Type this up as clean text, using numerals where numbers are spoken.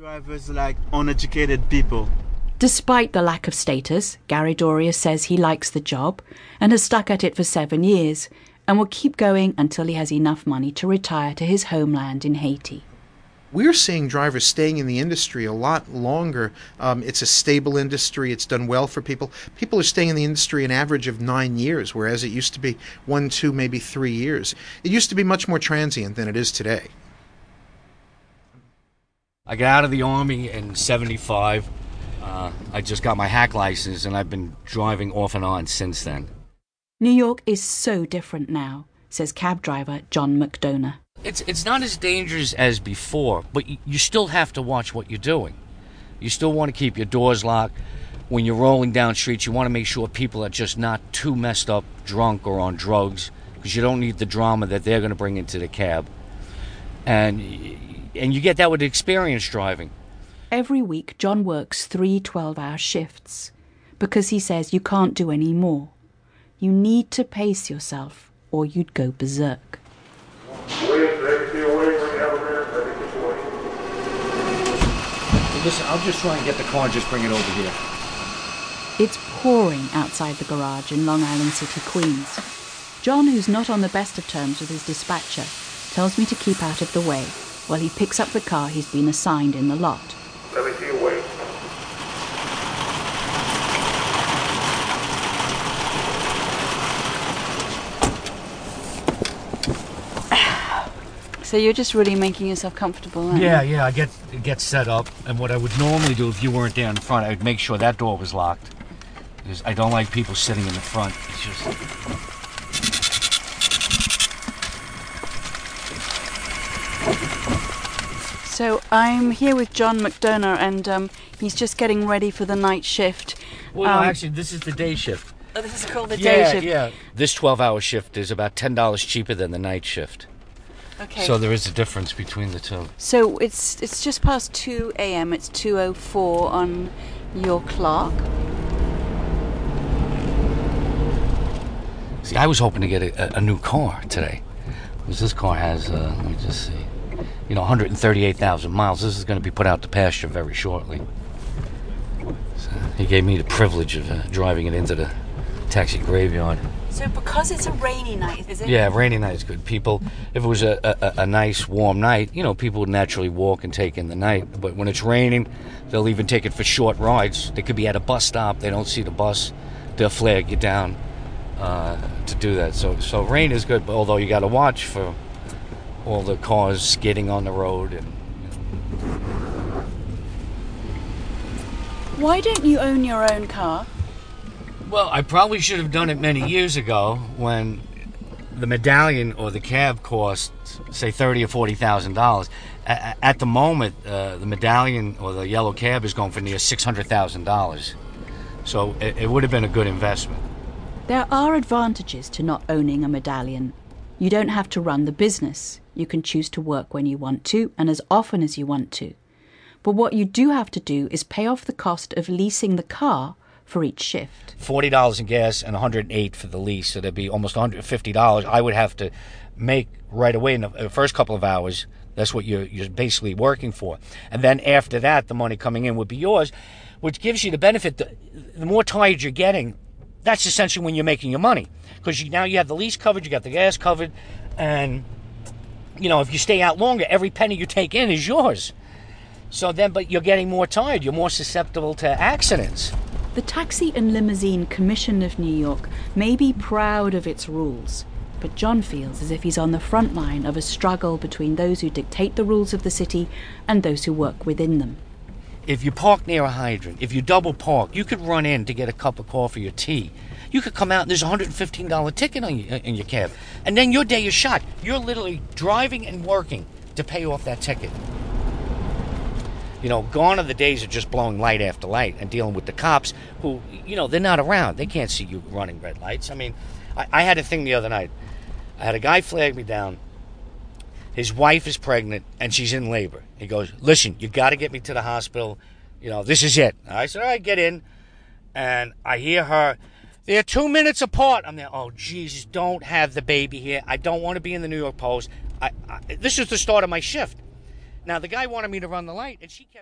drivers like uneducated people. Despite the lack of status, Gary Doria says he likes the job and has stuck at it for 7 years and will keep going until he has enough money to retire to his homeland in Haiti. We're seeing drivers staying in the industry a lot longer. It's a stable industry. It's done well for people. People are staying in the industry an average of 9 years, whereas it used to be 1, 2, maybe 3 years. It used to be much more transient than it is today. I got out of the Army in 1975. I just got my hack license, and I've been driving off and on since then. New York is so different now, says cab driver John McDonough. It's not as dangerous as before, but you still have to watch what you're doing. You still want to keep your doors locked. When you're rolling down streets, you want to make sure people are just not too messed up, drunk, or on drugs, because you don't need the drama that they're going to bring into the cab. And you get that with experienced driving. Every week, John works 3 12-hour shifts, because he says you can't do any more. You need to pace yourself, or you'd go berserk. Listen, I'll just try and get the car, just bring it over here. It's pouring outside the garage in Long Island City, Queens. John, who's not on the best of terms with his dispatcher, tells me to keep out of the way while he picks up the car he's been assigned in the lot. Let me see you wait. So you're just really making yourself comfortable, aren't you? Yeah, I get set up, and what I would normally do if you weren't there in front, I would make sure that door was locked, because I don't like people sitting in the front. It's just... So I'm here with John McDonough, and he's just getting ready for the night shift. Well, no, actually, this is the day shift. Oh, this is called the day shift. Yeah. This 12-hour shift is about $10 cheaper than the night shift. Okay. So there is a difference between the two. So it's just past 2 a.m., it's 2:04 on your clock. See, I was hoping to get a new car today, because this car has, let me just see, 138,000 miles. This is going to be put out to pasture very shortly. So he gave me the privilege of driving it into the taxi graveyard. So because it's a rainy night, is it? Yeah, rainy night is good. People, if it was a nice, warm night, people would naturally walk and take in the night. But when it's raining, they'll even take it for short rides. They could be at a bus stop. They don't see the bus. They'll flag you down to do that. So rain is good, but although you got to watch for all the cars skidding on the road. And Why don't you own your own car? Well, I probably should have done it many years ago, when the medallion or the cab cost, say, $30,000 or $40,000. At the moment, the medallion or the yellow cab is going for near $600,000. So it would have been a good investment. There are advantages to not owning a medallion. You don't have to run the business. You can choose to work when you want to and as often as you want to. But what you do have to do is pay off the cost of leasing the car for each shift. $40 in gas and $108 for the lease, so that'd be almost $150 I would have to make right away in the first couple of hours. That's what you're basically working for. And then after that, the money coming in would be yours, which gives you the benefit that the more tired you're getting, that's essentially when you're making your money, because now you have the lease covered, you got the gas covered, and if you stay out longer, every penny you take in is yours. So then, but you're getting more tired, you're more susceptible to accidents. The Taxi and Limousine Commission of New York may be proud of its rules, but John feels as if he's on the front line of a struggle between those who dictate the rules of the city and those who work within them. If you park near a hydrant, if you double park, you could run in to get a cup of coffee or tea. You could come out and there's a $115 ticket on in your cab, and then your day is shot. You're literally driving and working to pay off that ticket. Gone are the days of just blowing light after light and dealing with the cops who, they're not around. They can't see you running red lights. I mean, I had a thing the other night. I had a guy flag me down. His wife is pregnant, and she's in labor. He goes, listen, you got to get me to the hospital. This is it. I said, all right, get in. And I hear her, they're 2 minutes apart. I'm there, oh, Jesus, don't have the baby here. I don't want to be in the New York Post. This is the start of my shift. Now, the guy wanted me to run the light, and she kept...